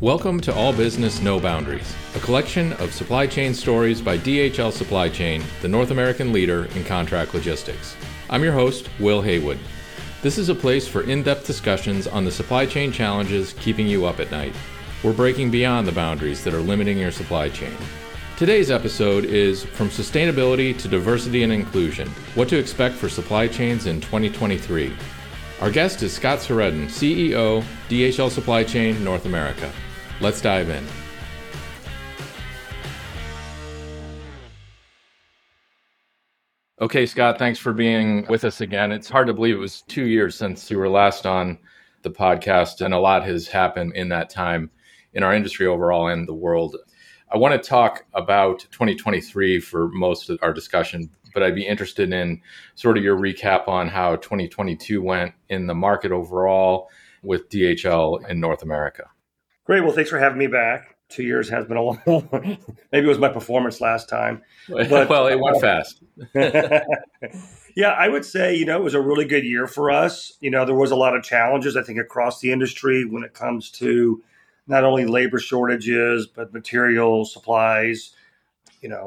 Welcome to All Business, No Boundaries, a collection of supply chain stories by DHL Supply Chain, the North American leader in contract logistics. I'm your host, Will Haywood. This is a place for in-depth discussions on the supply chain challenges keeping you up at night. We're breaking beyond the boundaries that are limiting your supply chain. Today's episode is From Sustainability to Diversity and Inclusion, What to Expect for Supply Chains in 2023. Our guest is Scott Seredin, CEO, DHL Supply Chain, North America. Let's dive in. Okay, Scott, thanks for being with us again. It's hard to believe it was 2 years since you were last on the podcast, and a lot has happened in that time in our industry overall and the world. I want to talk about 2023 for most of our discussion, but I'd be interested in sort of your recap on how 2022 went in the market overall with DHL in North America. Great. Well, thanks for having me back. 2 years has been a long time. Maybe it was my performance last time. But, well, it went fast. Yeah, I would say, it was a really good year for us. There was a lot of challenges, I think, across the industry when it comes to not only labor shortages, but materials, supplies.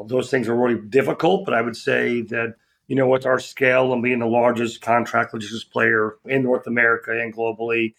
Those things are really difficult, but I would say that, with our scale and being the largest contract logistics player in North America and globally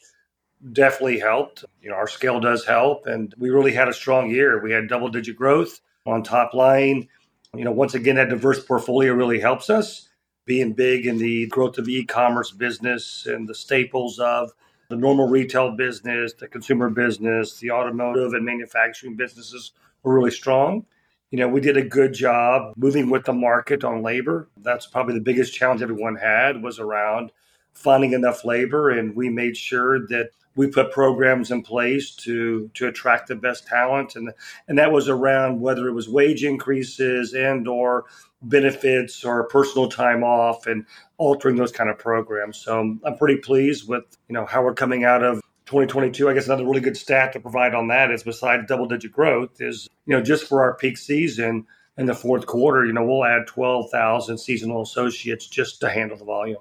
definitely helped. Our scale does help, and we really had a strong year. We had double-digit growth on top line. Once again, that diverse portfolio really helps us. Being big in the growth of the e-commerce business and the staples of the normal retail business, the consumer business, the automotive and manufacturing businesses were really strong. We did a good job moving with the market on labor. That's probably the biggest challenge everyone had was around finding enough labor. And we made sure that we put programs in place to attract the best talent. And that was around whether it was wage increases and or benefits or personal time off and altering those kind of programs. So I'm pretty pleased with, how we're coming out of 2022. I guess another really good stat to provide on that is besides double-digit growth is, just for our peak season in the fourth quarter, we'll add 12,000 seasonal associates just to handle the volume.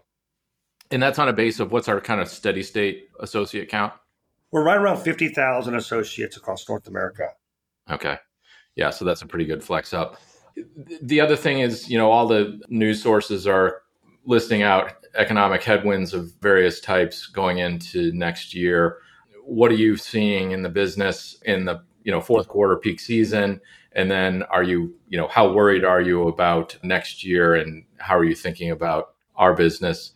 And that's on a base of what's our kind of steady state associate count? We're right around 50,000 associates across North America. Okay. Yeah. So that's a pretty good flex up. The other thing is, all the news sources are listing out economic headwinds of various types going into next year. What are you seeing in the business in the, fourth quarter peak season? And then are you, how worried are you about next year and how are you thinking about our business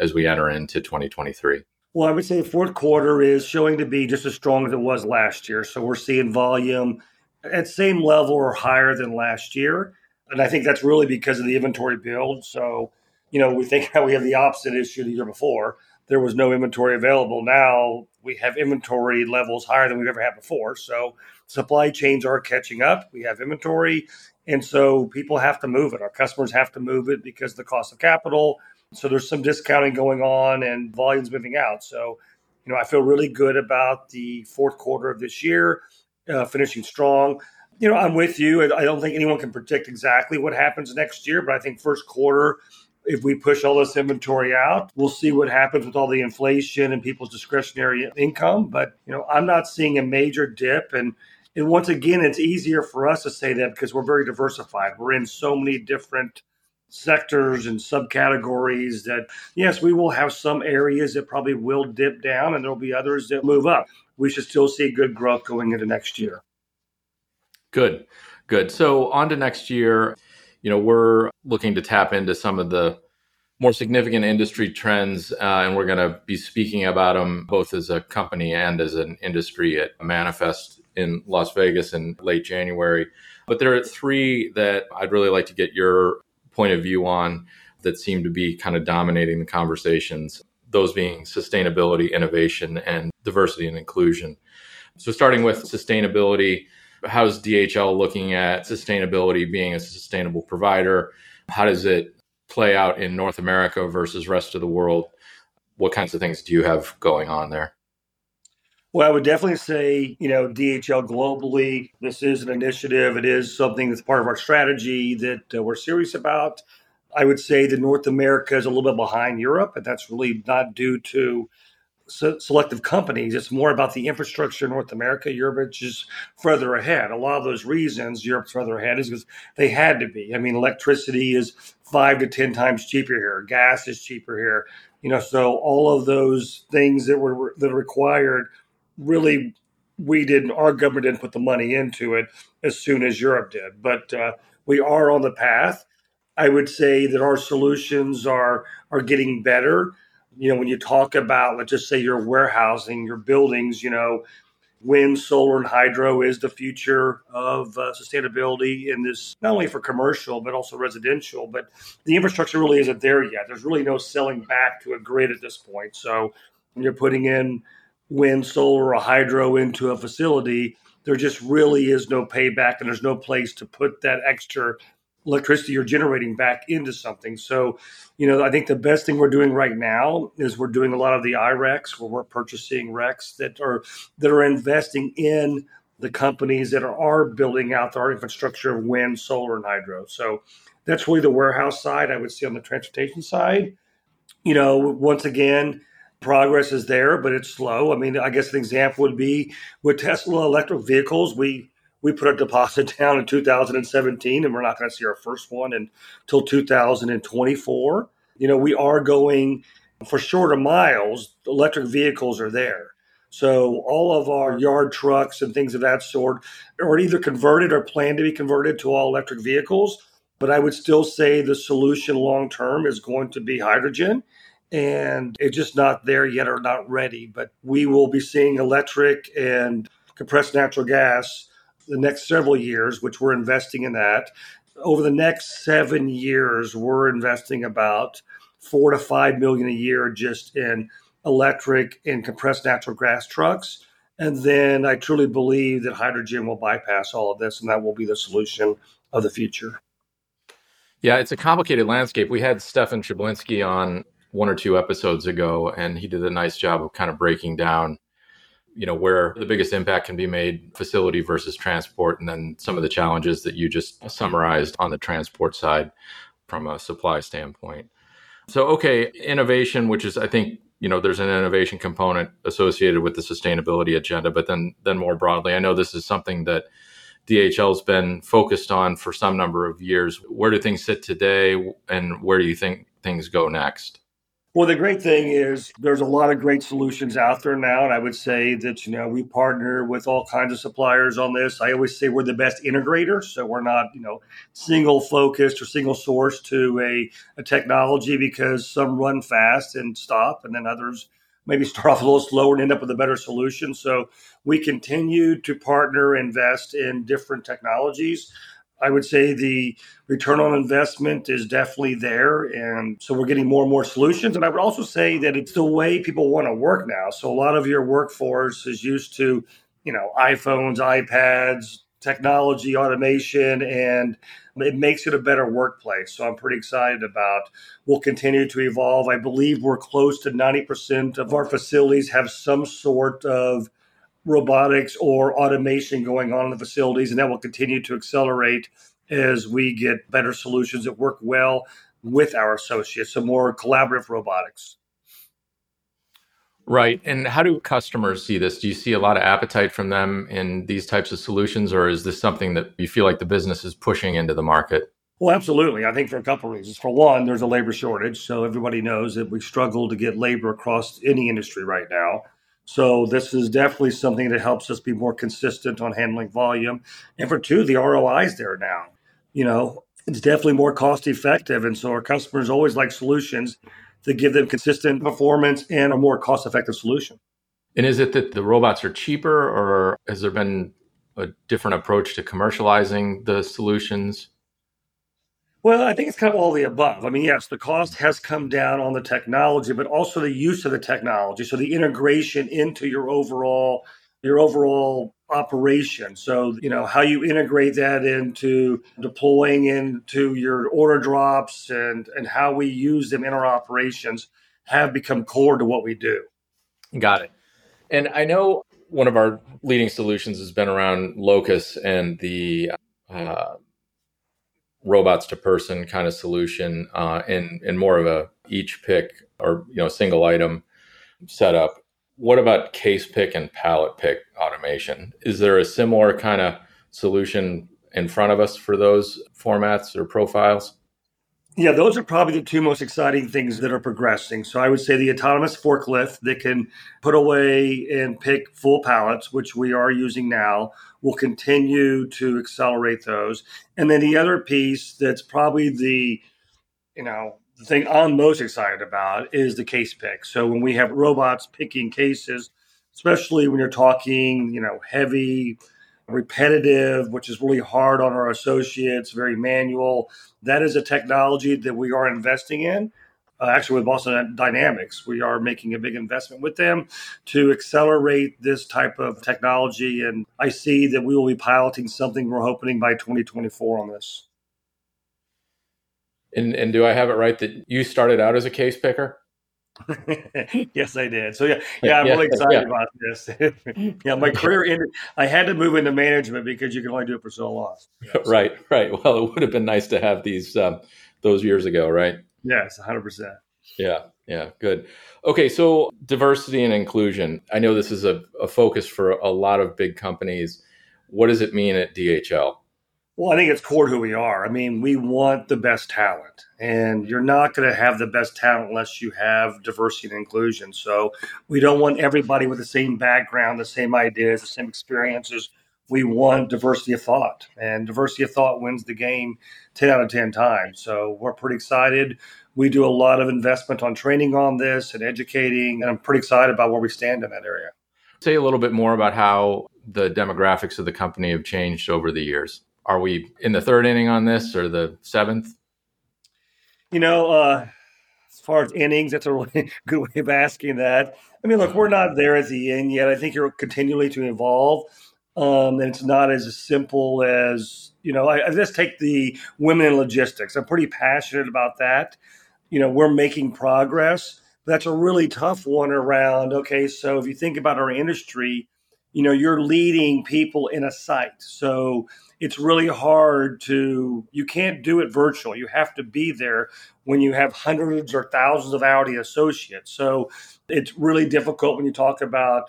as we enter into 2023? Well, I would say fourth quarter is showing to be just as strong as it was last year. So we're seeing volume at same level or higher than last year. And I think that's really because of the inventory build. So, we think how we have the opposite issue the year before. There was no inventory available. Now we have inventory levels higher than we've ever had before. So supply chains are catching up. We have inventory. And so people have to move it. Our customers have to move it because of the cost of capital. So there's some discounting going on and volumes moving out. So, I feel really good about the fourth quarter of this year, finishing strong. I'm with you. I don't think anyone can predict exactly what happens next year, but I think first quarter, if we push all this inventory out, we'll see what happens with all the inflation and people's discretionary income. But, I'm not seeing a major dip. And once again, it's easier for us to say that because we're very diversified. We're in so many different sectors and subcategories that, yes, we will have some areas that probably will dip down and there'll be others that move up. We should still see good growth going into next year. Good. So on to next year, we're looking to tap into some of the more significant industry trends, and we're going to be speaking about them both as a company and as an industry at Manifest in Las Vegas in late January. But there are three that I'd really like to get your point of view on that seem to be kind of dominating the conversations, those being sustainability, innovation, and diversity and inclusion. So starting with sustainability, how's DHL looking at sustainability being a sustainable provider? How does it play out in North America versus rest of the world? What kinds of things do you have going on there? Well, I would definitely say, DHL globally, this is an initiative. It is something that's part of our strategy that we're serious about. I would say that North America is a little bit behind Europe, and that's really not due to selective companies. It's more about the infrastructure in North America. Europe is further ahead. A lot of those reasons Europe's further ahead is because they had to be. I mean, electricity is 5 to 10 times cheaper here. Gas is cheaper here. You know, so all of those things that are required, really, our government didn't put the money into it as soon as Europe did. But we are on the path. I would say that our solutions are getting better. You know, when you talk about, let's just say, your warehousing, your buildings, you know, wind, solar, and hydro is the future of sustainability in this, not only for commercial, but also residential. But the infrastructure really isn't there yet. There's really no selling back to a grid at this point. So when you're putting in wind, solar, or hydro into a facility, there just really is no payback, and there's no place to put that extra electricity you're generating back into something. So, you know, I think the best thing we're doing right now is we're doing a lot of the IRECs, where we're purchasing RECs that are investing in the companies that are building out our infrastructure of wind, solar, and hydro. So that's really the warehouse side. I would say on the transportation side, you know, once again, progress is there, but it's slow. I mean, I guess an example would be with Tesla electric vehicles. We put a deposit down in 2017, and we're not going to see our first one until 2024. You know, we are going for shorter miles. Electric vehicles are there. So all of our yard trucks and things of that sort are either converted or planned to be converted to all electric vehicles. But I would still say the solution long term is going to be hydrogen. And it's just not there yet, or not ready. But we will be seeing electric and compressed natural gas the next several years, which we're investing in that. Over the next 7 years, we're investing about $4 to $5 million a year just in electric and compressed natural gas trucks. And then I truly believe that hydrogen will bypass all of this, and that will be the solution of the future. Yeah, it's a complicated landscape. We had Stefan Chablinski on one or two episodes ago, and he did a nice job of kind of breaking down, you know, where the biggest impact can be made, facility versus transport, and then some of the challenges that you just summarized on the transport side from a supply standpoint. So, okay, innovation, which is, I think, you know, there's an innovation component associated with the sustainability agenda, but then more broadly, I know this is something that DHL's been focused on for some number of years. Where do things sit today, and where do you think things go next? Well, the great thing is there's a lot of great solutions out there now. And I would say that, you know, we partner with all kinds of suppliers on this. I always say we're the best integrator. So we're not, you know, single focused or single sourced to a technology, because some run fast and stop, and then others maybe start off a little slower and end up with a better solution. So we continue to partner, invest in different technologies. I would say the return on investment is definitely there. And so we're getting more and more solutions. And I would also say that it's the way people want to work now. So a lot of your workforce is used to, you know, iPhones, iPads, technology, automation, and it makes it a better workplace. So I'm pretty excited about, we'll continue to evolve. I believe we're close to 90% of our facilities have some sort of robotics or automation going on in the facilities, and that will continue to accelerate as we get better solutions that work well with our associates, so more collaborative robotics. Right. And how do customers see this? Do you see a lot of appetite from them in these types of solutions, or is this something that you feel like the business is pushing into the market? Well, absolutely. I think for a couple of reasons. For one, there's a labor shortage. So everybody knows that we struggle to get labor across any industry right now. So this is definitely something that helps us be more consistent on handling volume. And for two, the ROI is there now. You know, it's definitely more cost effective. And so our customers always like solutions that give them consistent performance and a more cost effective solution. And is it that the robots are cheaper, or has there been a different approach to commercializing the solutions? Well, I think it's kind of all of the above. I mean, yes, the cost has come down on the technology, but also the use of the technology. So the integration into your overall operation. So, you know, how you integrate that into deploying into your order drops and how we use them in our operations have become core to what we do. Got it. And I know one of our leading solutions has been around Locus and the robots to person kind of solution, and more of a each pick or, you know, single item setup. What about case pick and pallet pick automation? Is there a similar kind of solution in front of us for those formats or profiles? Yeah, those are probably the two most exciting things that are progressing. So I would say the autonomous forklift that can put away and pick full pallets, which we are using now, will continue to accelerate those. And then the other piece that's probably the thing I'm most excited about is the case pick. So when we have robots picking cases, especially when you're talking, heavy, repetitive, which is really hard on our associates, very manual. That is a technology that we are investing in. Actually, with Boston Dynamics, we are making a big investment with them to accelerate this type of technology. And I see that we will be piloting something we're hoping by 2024 on this. And do I have it right that you started out as a case picker? Yes, I did. So I'm really excited about this. My career ended. I had to move into management because you can only do it for so long. Right. Well, it would have been nice to have these those years ago, right? Yes, 100%. Yeah, good. Okay, so diversity and inclusion. I know this is a focus for a lot of big companies. What does it mean at DHL? Well, I think it's core to who we are. I mean, we want the best talent, and you're not going to have the best talent unless you have diversity and inclusion. So we don't want everybody with the same background, the same ideas, the same experiences. We want diversity of thought, and diversity of thought wins the game 10 out of 10 times. So we're pretty excited. We do a lot of investment on training on this and educating, and I'm pretty excited about where we stand in that area. Say a little bit more about how the demographics of the company have changed over the years. Are we in the third inning on this or the seventh? As far as innings, that's a really good way of asking that. I mean, look, we're not there at the end yet. I think you're continually to evolve. And it's not as simple as, I just take the women in logistics. I'm pretty passionate about that. We're making progress. That's a really tough one around, okay, so if you think about our industry, you're leading people in a site. So it's really hard you can't do it virtual. You have to be there when you have hundreds or thousands of hourly associates. So it's really difficult when you talk about,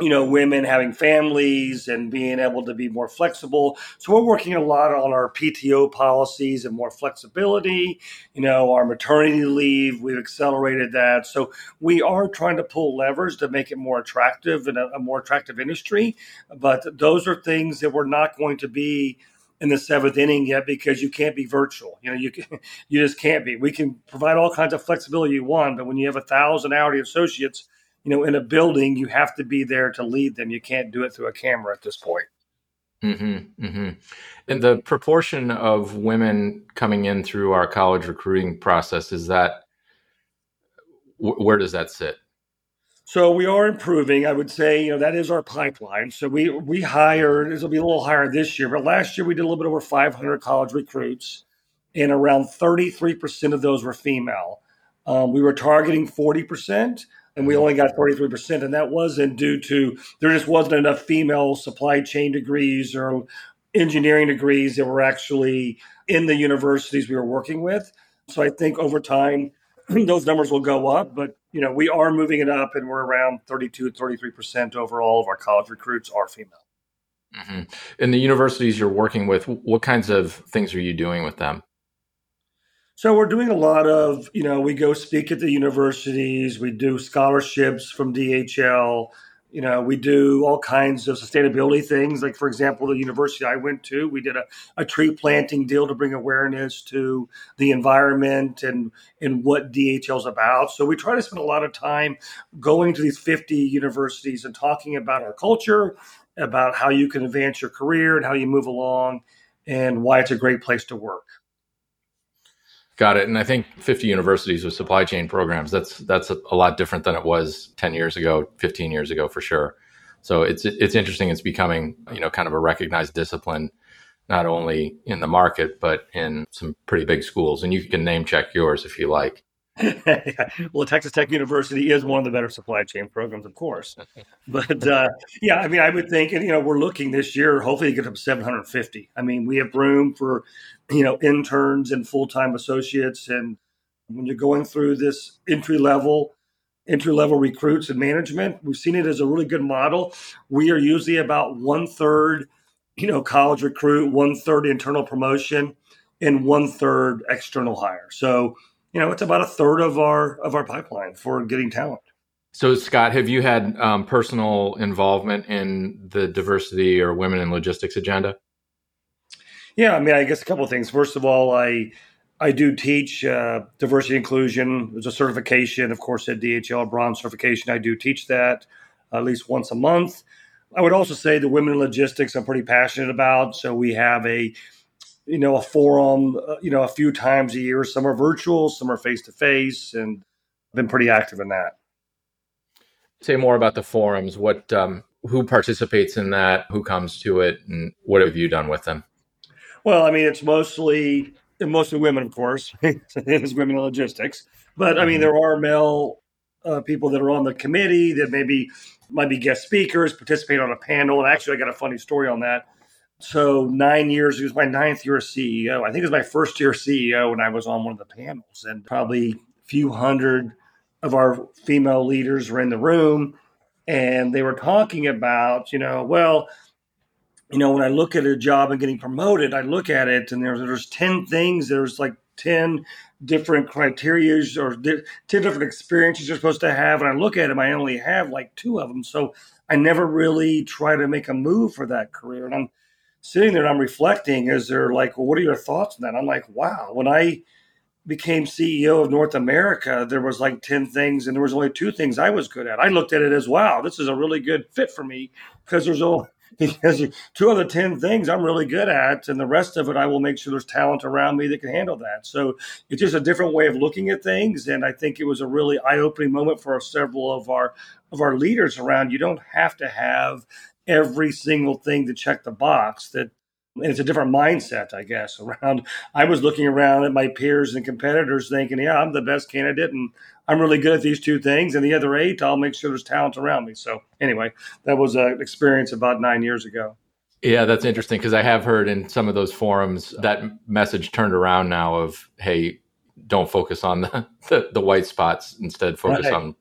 women having families and being able to be more flexible. So we're working a lot on our PTO policies and more flexibility, our maternity leave, we've accelerated that. So we are trying to pull levers to make it more attractive and a more attractive industry. But those are things that we're not going to be in the seventh inning yet because you can't be virtual. You just can't be. We can provide all kinds of flexibility you want, but when you have 1,000 hourly associates, in a building, you have to be there to lead them. You can't do it through a camera at this point. Mm-hmm, mm-hmm. And the proportion of women coming in through our college recruiting process, is that, where does that sit? So we are improving. I would say, that is our pipeline. So we hired, it'll be a little higher this year, but last year we did a little bit over 500 college recruits, and around 33% of those were female. We were targeting 40%. And we only got 43%, and that wasn't due to there just wasn't enough female supply chain degrees or engineering degrees that were actually in the universities we were working with. So I think over time, those numbers will go up, but we are moving it up, and we're around 32 to 33% overall of our college recruits are female. Mm-hmm. And the universities you're working with, what kinds of things are you doing with them? So we're doing a lot of, we go speak at the universities, we do scholarships from DHL, we do all kinds of sustainability things. Like, for example, the university I went to, we did a tree planting deal to bring awareness to the environment and what DHL is about. So we try to spend a lot of time going to these 50 universities and talking about our culture, about how you can advance your career and how you move along and why it's a great place to work. Got it. And I think 50 universities with supply chain programs, that's a lot different than it was 10 years ago, 15 years ago, for sure. So it's interesting. It's becoming, kind of a recognized discipline, not only in the market, but in some pretty big schools. And you can name check yours if you like. Well, Texas Tech University is one of the better supply chain programs, of course. But I would think, and we're looking this year, hopefully get up to 750. I mean, we have room for, interns and full-time associates. And when you're going through this entry level, entry-level recruits and management. We've seen it as a really good model. We are usually about 1/3, college recruit, 1/3 internal promotion, and 1/3 external hire. So, it's about 1/3 of our pipeline for getting talent. So, Scott, have you had personal involvement in the diversity or women in logistics agenda? Yeah, I guess a couple of things. First of all, I do teach diversity inclusion. There's a certification, of course, at DHL, bronze certification. I do teach that at least once a month. I would also say the women in logistics I'm pretty passionate about. So we have a forum, a few times a year. Some are virtual, some are face-to-face, and I've been pretty active in that. Say more about the forums. What, who participates in that? Who comes to it? And what have you done with them? Well, it's mostly women, of course. It's women in logistics. But, there are male people that are on the committee that might be guest speakers, participate on a panel. And actually, I got a funny story on that. So 9 years, it was my ninth year as CEO. I think it was my first year as CEO when I was on one of the panels. And probably a few hundred of our female leaders were in the room. And they were talking about, when I look at a job and getting promoted, I look at it and there's 10 things. There's like 10 different criteria or 10 different experiences you're supposed to have. And I look at them, I only have like 2 of them. So I never really try to make a move for that career. And I'm sitting there and I'm reflecting as they're like, well, what are your thoughts on that? And I'm like, wow, when I became CEO of North America, there was like 10 things and there was only 2 things I was good at. I looked at it as, wow, this is a really good fit for me because 2 of the 10 things I'm really good at, and the rest of it, I will make sure there's talent around me that can handle that. So it's just a different way of looking at things. And I think it was a really eye-opening moment for several of our leaders around. You don't have to have every single thing to check the box. And it's a different mindset, I guess, around. I was looking around at my peers and competitors thinking, yeah, I'm the best candidate and I'm really good at these 2 things. And the other 8, I'll make sure there's talent around me. So anyway, that was an experience about 9 years ago. Yeah, that's interesting because I have heard in some of those forums that message turned around now of, hey, don't focus on the white spots. Instead, focus on,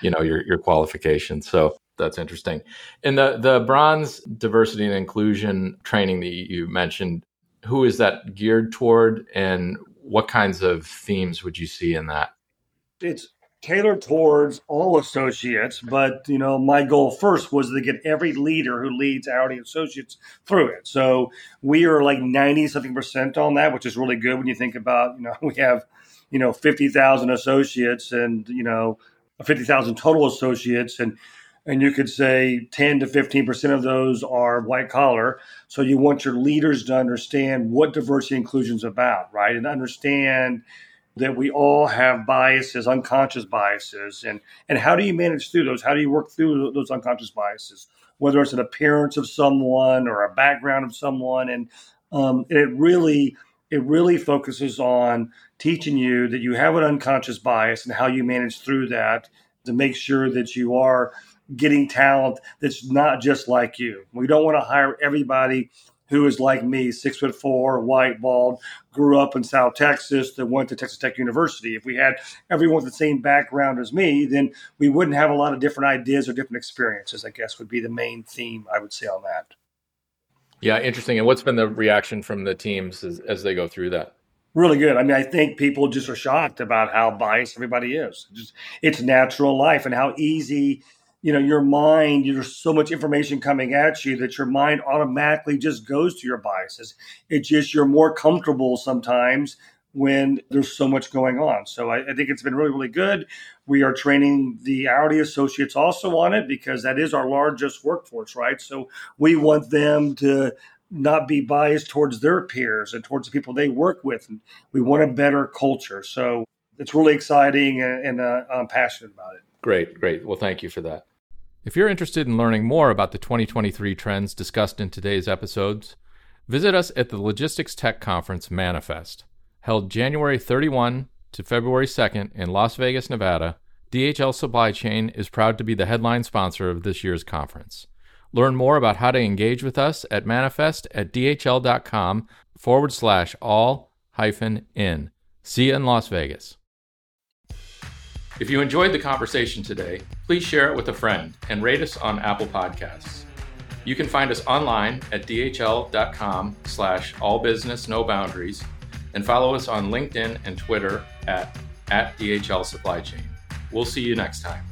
your qualifications. So that's interesting. And the bronze diversity and inclusion training that you mentioned, who is that geared toward and what kinds of themes would you see in that? It's tailored towards all associates, but my goal first was to get every leader who leads hourly associates through it. So we are like 90-something% on that, which is really good when you think about, we have, 50,000 associates and, 50,000 total associates and you could say 10 to 15% of those are white collar. So you want your leaders to understand what diversity inclusion is about, right? And understand that we all have biases, unconscious biases. And how do you manage through those? How do you work through those unconscious biases? Whether it's an appearance of someone or a background of someone. And it really focuses on teaching you that you have an unconscious bias and how you manage through that to make sure that you are getting talent that's not just like you. We don't want to hire everybody who is like me, 6'4", white, bald, grew up in South Texas, that went to Texas Tech University. If we had everyone with the same background as me, then we wouldn't have a lot of different ideas or different experiences, I guess would be the main theme I would say on that. Yeah, interesting. And what's been the reaction from the teams as they go through that? Really good. I think people just are shocked about how biased everybody is. It's natural life and how easy. Your mind, there's so much information coming at you that your mind automatically just goes to your biases. It's just you're more comfortable sometimes when there's so much going on. So I think it's been really, really good. We are training the hourly associates also on it because that is our largest workforce, right? So we want them to not be biased towards their peers and towards the people they work with. We want a better culture. So it's really exciting and I'm passionate about it. Great. Well, thank you for that. If you're interested in learning more about the 2023 trends discussed in today's episodes, visit us at the Logistics Tech Conference Manifest. Held January 31 to February 2nd in Las Vegas, Nevada, DHL Supply Chain is proud to be the headline sponsor of this year's conference. Learn more about how to engage with us at manifest@dhl.com/all-in. See you in Las Vegas. If you enjoyed the conversation today, please share it with a friend and rate us on Apple Podcasts. You can find us online at dhl.com/allbusinessnoboundaries and follow us on LinkedIn and Twitter at DHL Supply Chain. We'll see you next time.